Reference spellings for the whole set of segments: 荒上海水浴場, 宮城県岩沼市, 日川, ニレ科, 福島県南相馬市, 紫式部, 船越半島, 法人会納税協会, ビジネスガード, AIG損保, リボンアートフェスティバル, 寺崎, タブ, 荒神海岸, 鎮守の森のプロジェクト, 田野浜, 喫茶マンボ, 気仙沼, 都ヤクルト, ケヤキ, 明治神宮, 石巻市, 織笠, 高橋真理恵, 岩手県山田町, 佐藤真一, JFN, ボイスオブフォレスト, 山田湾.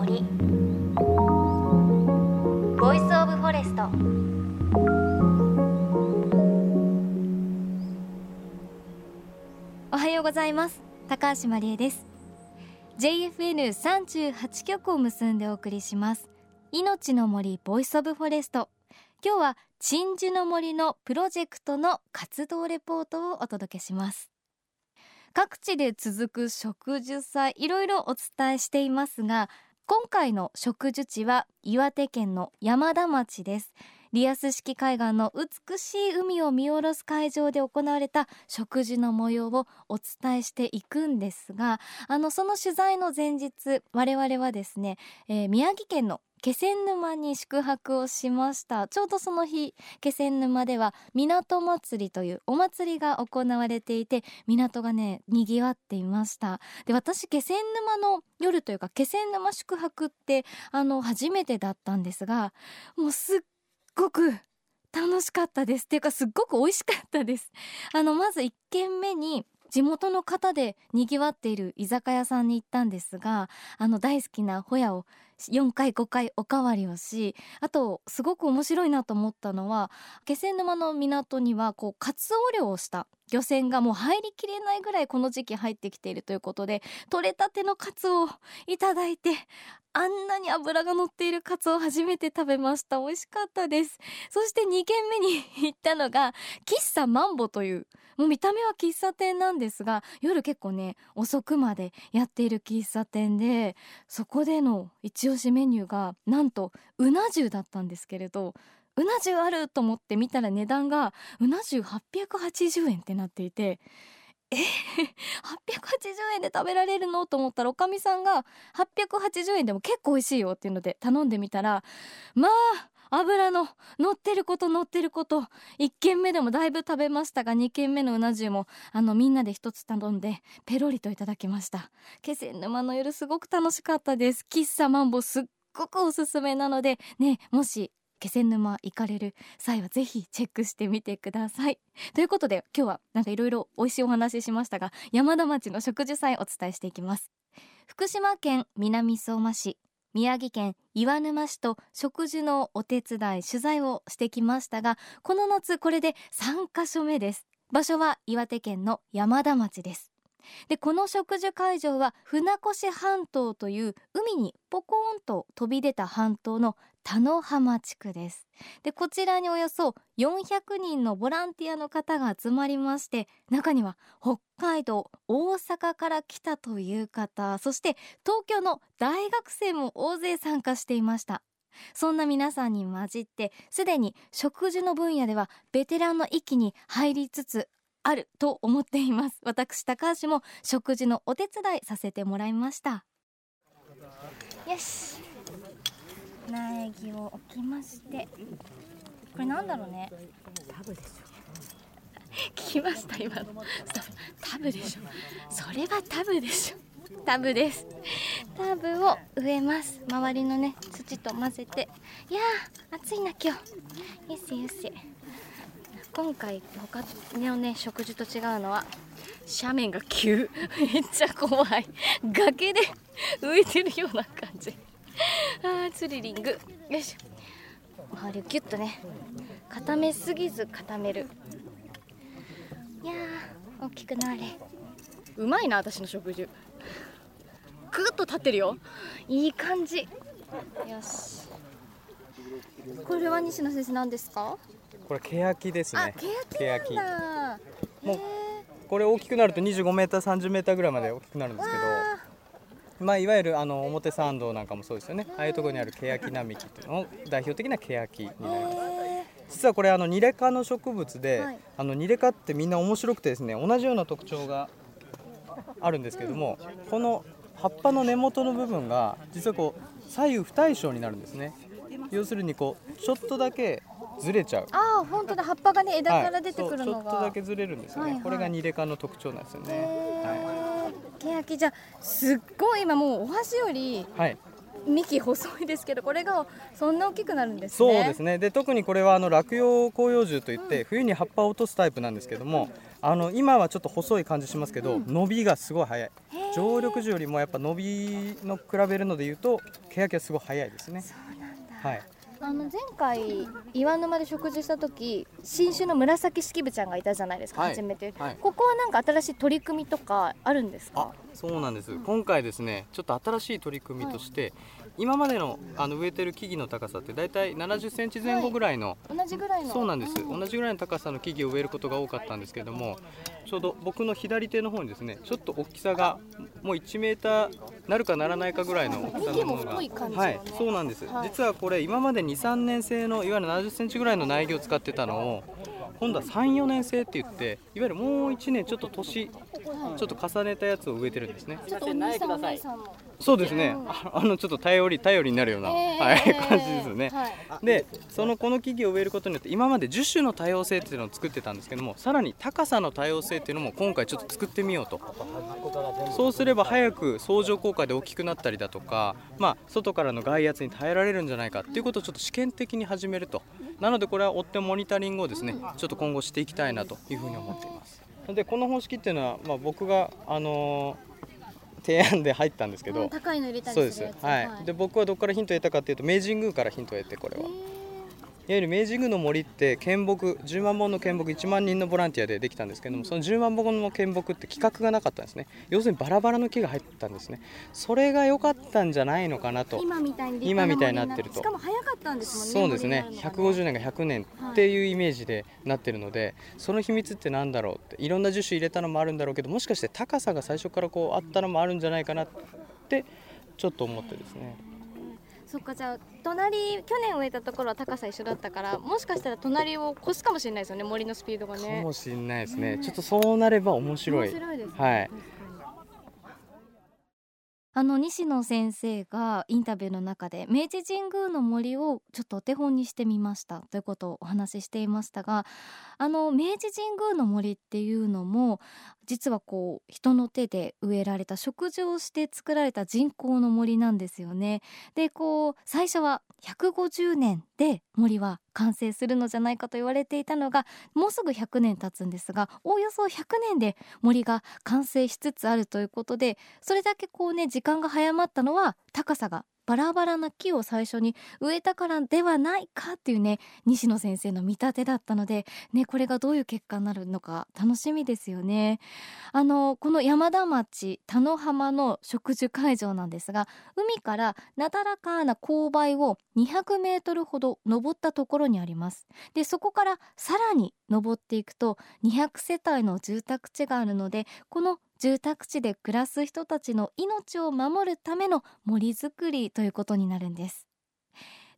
森、ボイスオブフォレスト。おはようございます。高橋真理恵です。 JFN38 局を結んでお送りします命の森ボイスオブフォレスト。今日は鎮守の森のプロジェクトの活動レポートをお届けします。各地で続く植樹祭、いろいろお伝えしていますが、今回の植樹地は岩手県の山田町です。リアス式海岸の美しい海を見下ろす会場で行われた植樹の模様をお伝えしていくんですが、その取材の前日、我々はですね、宮城県の気仙沼に宿泊をしました。ちょうどその日、気仙沼では港祭りというお祭りが行われていて、港がね、にぎわっていました。で、私気仙沼の夜というか気仙沼宿泊って初めてだったんですが、もうすっごく楽しかったですっていうか、すっごく美味しかったです。まず1軒目に地元の方でにぎわっている居酒屋さんに行ったんですが、大好きなホヤを4回5回おかわりをし、あとすごく面白いなと思ったのは、気仙沼の港にはこうカツオ漁をした漁船がもう入りきれないぐらいこの時期入ってきているということで、取れたてのカツオをいただいて、あんなに脂が乗っているカツオを初めて食べました。美味しかったです。そして2軒目に行ったのが喫茶マンボという、もう見た目は喫茶店なんですが、夜結構ね遅くまでやっている喫茶店で、そこでの一押しメニューがなんとうな重だったんですけれど、うな重あると思って見たら値段がうな重880円ってなっていて、880円で食べられるのと思ったら、おかみさんが880円でも結構美味しいよっていうので頼んでみたら、まあ油の乗ってること1軒目でもだいぶ食べましたが、2軒目のうな重もみんなで一つ頼んでペロリといただきました。気仙沼の夜すごく楽しかったです。喫茶マンボすっごくおすすめなのでね、もし気仙沼行かれる際はぜひチェックしてみてください。ということで、今日はなんかいろいろ美味しいお話しましたが、山田町の植樹祭お伝えしていきます。福島県南相馬市、宮城県岩沼市と植樹のお手伝い取材をしてきましたが、この夏これで3カ所目です。場所は岩手県の山田町です。で、この植樹会場は船越半島という海にポコーンと飛び出た半島の田野浜地区です。で、こちらにおよそ400人のボランティアの方が集まりまして、中には北海道、大阪から来たという方、そして東京の大学生も大勢参加していました。そんな皆さんに混じって、すでに植樹の分野ではベテランの域に入りつつあると思っています。私高橋も植樹のお手伝いさせてもらいました。よし、苗木を置きまして、これなんだろうね、タブでしょ。聞きました今のタブでしょ。それはタブでしょ。タブです。タブを植えます。周りのね土と混ぜて。いやー暑いな今日。よしよし。今回他のね植樹と違うのは斜面が急めっちゃ怖い。崖で浮いてるような感じ。スリリング。よし、周りをギュッとね固めすぎず固める。いやー大きくなれ。うまいな私の植樹。グッと立ってるよ。いい感じ。よし、これは西野先生何ですか？これケヤキですね。あ、ケヤキなんだ。もうこれ大きくなると25メーター30メーターぐらいまで大きくなるんですけど、まあ、いわゆる表参道なんかもそうですよね。ああいうところにあるケヤキ並木っていうのを代表的なケヤキになります。実はこれニレ科の植物で、はい、ニレ科ってみんな面白くてですね、同じような特徴があるんですけれども、この葉っぱの根元の部分が実はこう左右不対称になるんですね。要するにこうちょっとだけずれちゃう。ああ本当だ、葉っぱがね枝から出てくるのが、はい、ちょっとだけずれるんですよね、はいはい、これがニレ科の特徴なんですよね、ケヤキ。じゃあすっごい今もうお箸より幹細いですけど、これがそんな大きくなるんですね。そうですね。で、特にこれは落葉広葉樹といって、冬に葉っぱを落とすタイプなんですけども、今はちょっと細い感じしますけど、伸びがすごい早い。常緑樹よりもやっぱ伸びの比べるので言うとケヤキはすごい早いですね。そうなんだ。はい。前回岩沼で食事した時、新種の紫式部ちゃんがいたじゃないですか、初めて、はい、ここはなんか新しい取り組みとかあるんですか？そうなんです、今回ですね、ちょっと新しい取り組みとして、今までの、植えてる木々の高さってだいたい70センチ前後ぐらいの、同じぐらいの、そうなんです、同じぐらいの高さの木々を植えることが多かったんですけれども、ちょうど僕の左手の方にですね、ちょっと大きさがもう1メーターなるかならないかぐらいの大きさのものが、はい、そうなんです、実はこれ今まで2,3 年生のいわゆる70センチぐらいの苗木を使ってたのを今度は 3,4 年生って言っていわゆるもう1年ちょっと年ちょっと重ねたやつを植えてるんですね。ちょっとお兄さんお姉さんもそうですね、ちょっと頼りになるような、感じですよね、で、この木々を植えることによって今まで樹種の多様性っていうのを作ってたんですけども、さらに高さの多様性っていうのも今回ちょっと作ってみようと。そうすれば早く相乗効果で大きくなったりだとか、外からの外圧に耐えられるんじゃないかっていうことをちょっと試験的に始めると。なのでこれは追ってモニタリングをですね、ちょっと今後していきたいなというふうに思っています。で、この方式っていうのは、僕が提案で入ったんですけど、高いの入れたりするやつ。で、僕はどこからヒントを得たかというと明治神宮からヒントを得て、これはいわゆる明治神宮の森って献木10万本の献木1万人のボランティアでできたんですけども、その10万本の献木って規格がなかったんですね。要するにバラバラの木が入ったんですね。それが良かったんじゃないのかなと。今みたいになってると。しかも早かったんですもんね。そうですね、150年が100年っていうイメージでなってるので、その秘密ってなんだろうって、いろんな樹種入れたのもあるんだろうけど、もしかして高さが最初からこうあったのもあるんじゃないかなってちょっと思ってですね。そっか、じゃあ去年植えたところは高さ一緒だったから、もしかしたら隣を越すかもしれないですよね、森のスピードがね。かもしれないですね。ちょっとそうなれば面白いですね。はい。西野先生がインタビューの中で明治神宮の森をちょっとお手本にしてみましたということをお話ししていましたが、明治神宮の森っていうのも実はこう人の手で植えられた、植樹をして作られた人工の森なんですよね。で、こう最初は150年で森は完成するのじゃないかと言われていたのが、もうすぐ100年経つんですが、おおよそ100年で森が完成しつつあるということで、それだけこうね、時間が早まったのは高さがバラバラな木を最初に植えたからではないかっていうね、西野先生の見立てだったので、ね、これがどういう結果になるのか楽しみですよね。この山田町田野浜の植樹会場なんですが、海からなだらかな勾配を200メートルほど登ったところにあります。で、そこからさらに登っていくと200世帯の住宅地があるので、この住宅地で暮らす人たちの命を守るための森づくりということになるんです。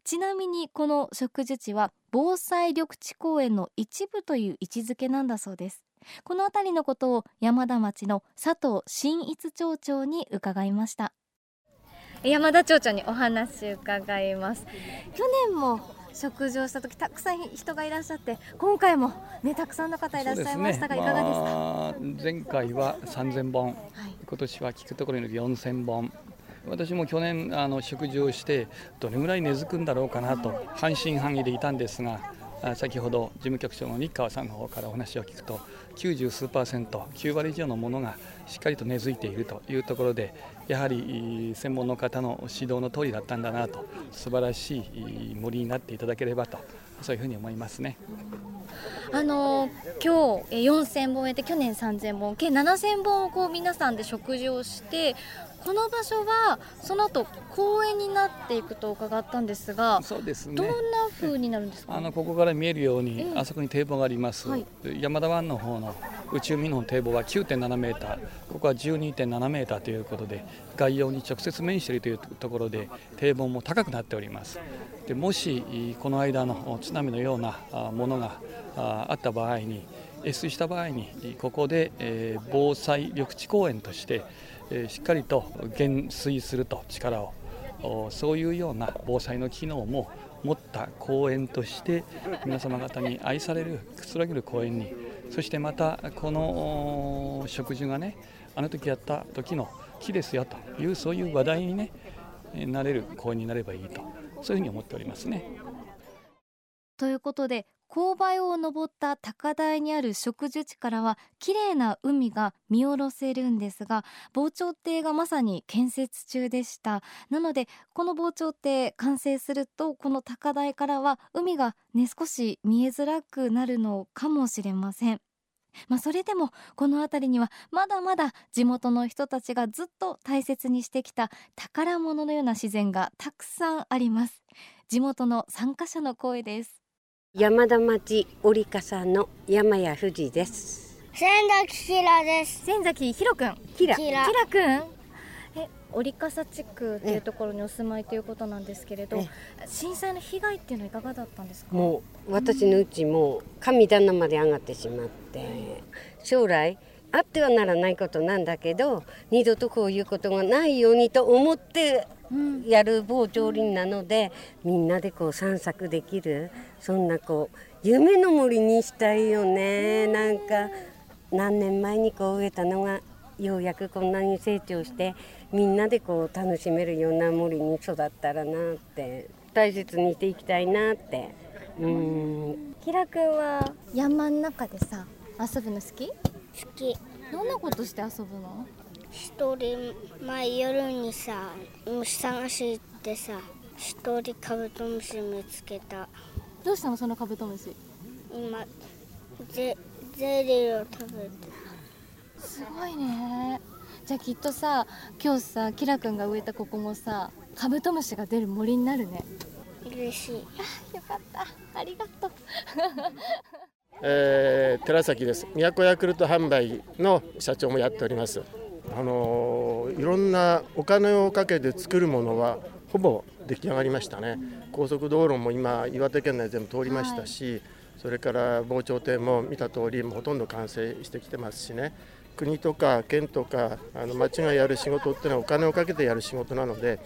ちなみにこの植樹地は防災緑地公園の一部という位置づけなんだそうです。このあたりのことを山田町の佐藤真一町長に伺いました。山田町長にお話伺います。去年も植樹をしたときたくさん人がいらっしゃって、今回も、ね、たくさんの方いらっしゃいましたが、いかがですか？前回は3000本、今年は聞くところに4000本。私も去年植樹をしてどれぐらい根づくんだろうかなと半信半疑でいたんですが、先ほど事務局長の日川さんの方からお話を聞くと90数%、9割以上のものがしっかりと根付いているというところで、やはり専門の方の指導の通りだったんだなと、素晴らしい森になっていただければと、そういうふうに思いますね。今日4000本植えて去年3000本、計7000本をこう皆さんで植樹をして、この場所はその後公園になっていくと伺ったんですが、そうですね、どんな風になるんですか？ここから見えるように、あそこに堤防があります、山田湾の方の内海の堤防は 9.7 メーター、ここは 12.7 メーターということで、外洋に直接面しているというところで堤防も高くなっております。で、もしこの間の津波のようなものがあった場合に、越水した場合に、ここで防災緑地公園としてしっかりと減衰すると力を、そういうような防災の機能も持った公園として皆様方に愛される、くつろげる公園に、そしてまたこの植樹がね、あの時やった時の木ですよという、そういう話題に、ね、なれる公園になればいいと、そういうふうに思っておりますね。ということで勾配を登った高台にある植樹地からは綺麗な海が見下ろせるんですが、防潮堤がまさに建設中でした。なのでこの防潮堤完成すると、この高台からは海がね、少し見えづらくなるのかもしれません。それでもこの辺りにはまだまだ地元の人たちがずっと大切にしてきた宝物のような自然がたくさんあります。地元の参加者の声です。山田町織香さんの山谷富士です。仙崎ひらです。仙崎ひろくん、ひらくん、織笠地区というところにお住まいということなんですけれど、震災の被害っていうのはいかがだったんですか？もう私のうちも神棚まで上がってしまって、将来あってはならないことなんだけど、二度とこういうことがないようにと思ってやる防潮林なので、みんなでこう散策できる、そんなこう夢の森にしたいよね。なんか何年前にこう植えたのがようやくこんなに成長してみんなでこう楽しめるような森に育ったらなって、大切にしていきたいなって。キラくんは山の中でさ、遊ぶの好き？どんなことして遊ぶの？一人、夜にさ、虫探し行ってさ、一人カブトムシ見つけた。どうしたのそのカブトムシ？今ゼリーを食べて。すごいね。じゃあきっとさ、今日さ、キラくんが植えたここもさ、カブトムシが出る森になるね。嬉しい。よかった、ありがとう。寺崎です。都ヤクルト販売の社長もやっております。いろんなお金をかけて作るものはほぼ出来上がりましたね。高速道路も今岩手県内全部通りましたし、それから防潮堤も見た通りもうほとんど完成してきてますしね。国とか県とか町がやる仕事ってのはお金をかけてやる仕事なので、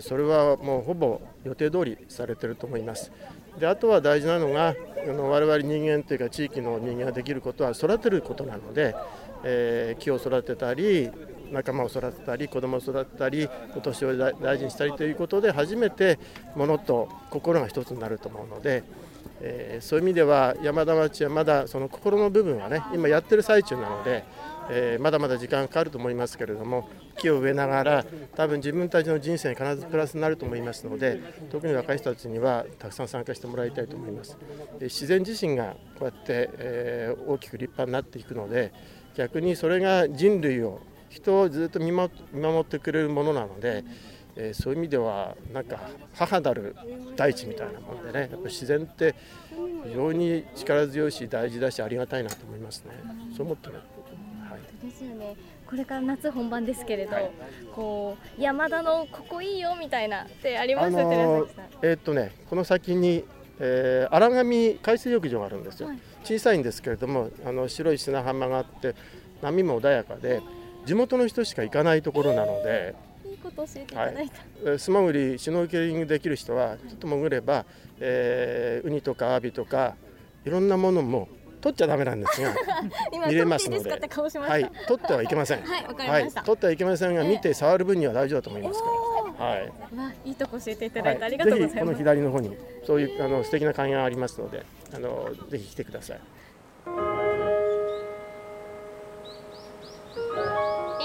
それはもうほぼ予定通りされてると思います。で、あとは大事なのが我々人間というか地域の人間ができることは育てることなので、木を育てたり仲間を育てたり子供を育てたりお年を大事にしたりということで、初めて物と心が一つになると思うので、そういう意味では山田町はまだその心の部分はね、今やってる最中なので、まだまだ時間がかかると思いますけれども、木を植えながら多分自分たちの人生に必ずプラスになると思いますので、特に若い人たちにはたくさん参加してもらいたいと思います。自然自身がこうやって、大きく立派になっていくので、逆にそれが人類を人をずっと見守ってくれるものなので、そういう意味ではなんか母なる大地みたいなものでね、やっぱ自然って非常に力強いし大事だしありがたいなと思いますね。そう思ってね。ですよね。これから夏本番ですけれど、こう山田のここいいよみたいなってあります？この先に、荒上海水浴場があるんですよ。小さいんですけれども、白い砂浜があって波も穏やかで、地元の人しか行かないところなので、いいこと教えていただいた。素潜りシュノーケリングできる人はちょっと潜れば、ウニとかアワビとかいろんなものも取っちゃダメなんですが見れますので、取ってはいけません。取ってはいけませんが、見て触る分には大丈夫だと思いますから、いいとこ教えていただいてありがとうございます。ぜひこの左の方にそういう素敵な海岸がありますので、ぜひ来てください。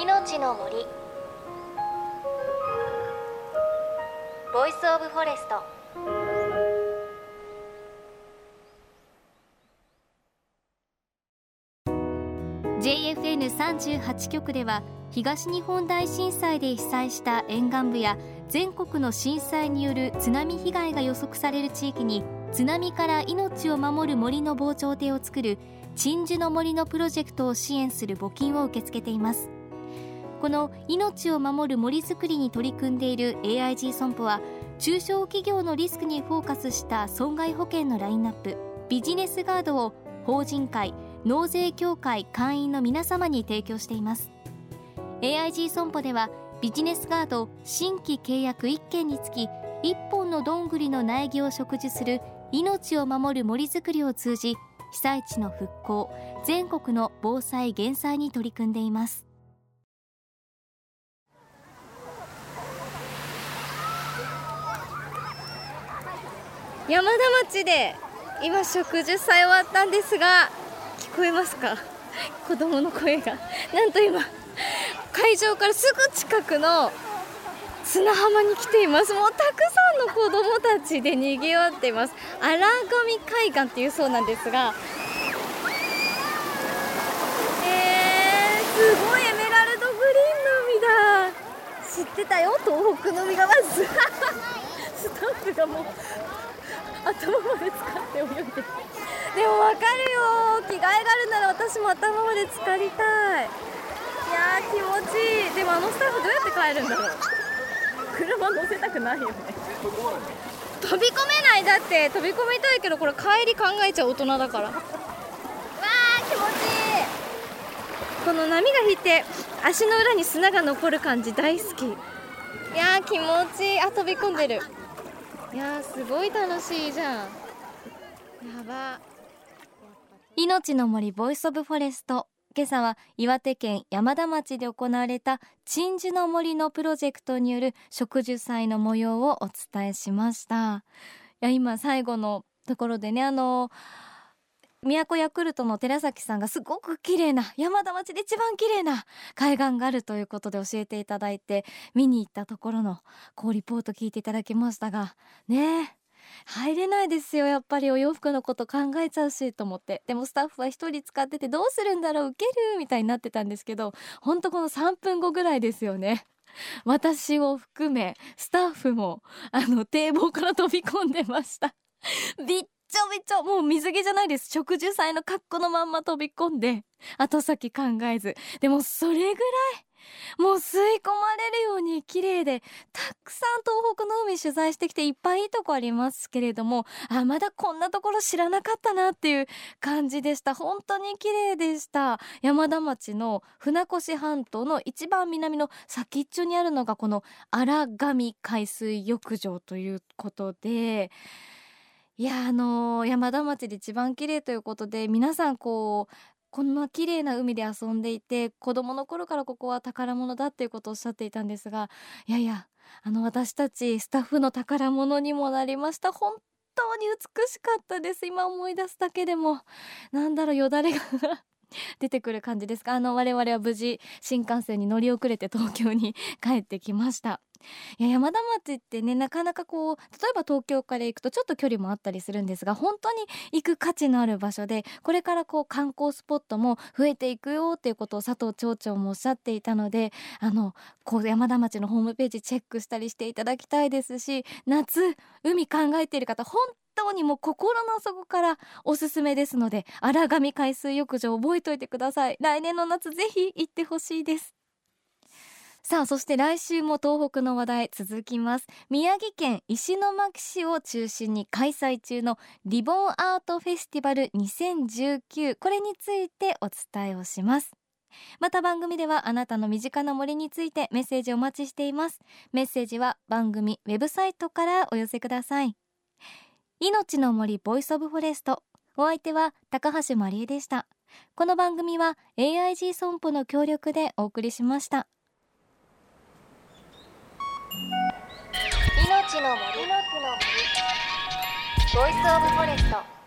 命の森、ボイスオブフォレスト。JFN38 局では東日本大震災で被災した沿岸部や全国の震災による津波被害が予測される地域に津波から命を守る森の防潮堤を作る鎮守の森のプロジェクトを支援する募金を受け付けています。この命を守る森づくりに取り組んでいる AIG 損保は、中小企業のリスクにフォーカスした損害保険のラインナップビジネスガードを法人会納税協会会員の皆様に提供しています。 AIG 損保ではビジネスガード新規契約1件につき1本のどんぐりの苗木を植樹する命を守る森づくりを通じ、被災地の復興、全国の防災減災に取り組んでいます。山田町で今植樹祭終わったんですが、聞こえますか？子供の声が。なんと今会場からすぐ近くの砂浜に来ています。もうたくさんの子どもたちでにぎわっています。荒神海岸っていうそうなんですが、すごいエメラルドグリーンの海だ。知ってたよ、東北の海が。スタッフがもう頭まで使って泳いでる。でも分かるよ、着替えがあるなら私も頭まで浸かりたい。いやー気持ちいい。でもあのスタッフどうやって帰るんだろう。車乗せたくないよね。飛び込めない。だって飛び込みたいけど、これ帰り考えちゃう大人だから。わー気持ちいい。この波が引いて足の裏に砂が残る感じ大好き。いやー気持ちいい。あ、飛び込んでる。いやーすごい楽しいじゃん。やば。命の森ボイスオブフォレスト、今朝は岩手県山田町で行われた鎮守の森のプロジェクトによる植樹祭の模様をお伝えしました。いや今最後のところでね、都ヤクルトの寺崎さんがすごく綺麗な、山田町で一番綺麗な海岸があるということで教えていただいて、見に行ったところのこうリポート聞いていただきましたがね、入れないですよやっぱり。お洋服のこと考えちゃうしと思って。でもスタッフは一人使っててどうするんだろう、ウケるみたいになってたんですけど、ほんとこの3分後ぐらいですよね、私を含めスタッフも堤防から飛び込んでました。びっちょびちょ、もう水着じゃないです、植樹祭の格好のまんま飛び込んで、後先考えず。でもそれぐらいもう吸い込まれるように綺麗で、たくさん東北の海取材してきていっぱいいいとこありますけれども、あ、まだこんなところ知らなかったなっていう感じでした。本当に綺麗でした。山田町の船越半島の一番南の先っちょにあるのがこの荒神海水浴場ということで、いや山田町で一番綺麗ということで、皆さんこんな綺麗な海で遊んでいて、子どもの頃からここは宝物だっていうことをおっしゃっていたんですが、いやいや私たちスタッフの宝物にもなりました。本当に美しかったです。今思い出すだけでもよだれが出てくる感じですが、我々は無事新幹線に乗り遅れて東京に帰ってきました。いや山田町ってね、なかなか例えば東京から行くとちょっと距離もあったりするんですが、本当に行く価値のある場所で、これから観光スポットも増えていくよっていうことを佐藤町長もおっしゃっていたので、山田町のホームページチェックしたりしていただきたいですし、夏海考えている方、本当にもう心の底からおすすめですので、荒神海水浴場覚えておいてください。来年の夏ぜひ行ってほしいです。さあ、そして来週も東北の話題続きます。宮城県石巻市を中心に開催中のリボンアートフェスティバル2019、これについてお伝えをします。また番組ではあなたの身近な森についてメッセージお待ちしています。メッセージは番組ウェブサイトからお寄せください。命の森ボイスオブフォレスト、お相手は高橋まりえでした。この番組は AIG 損保の協力でお送りしました。命の森のボイスオブフォレスト。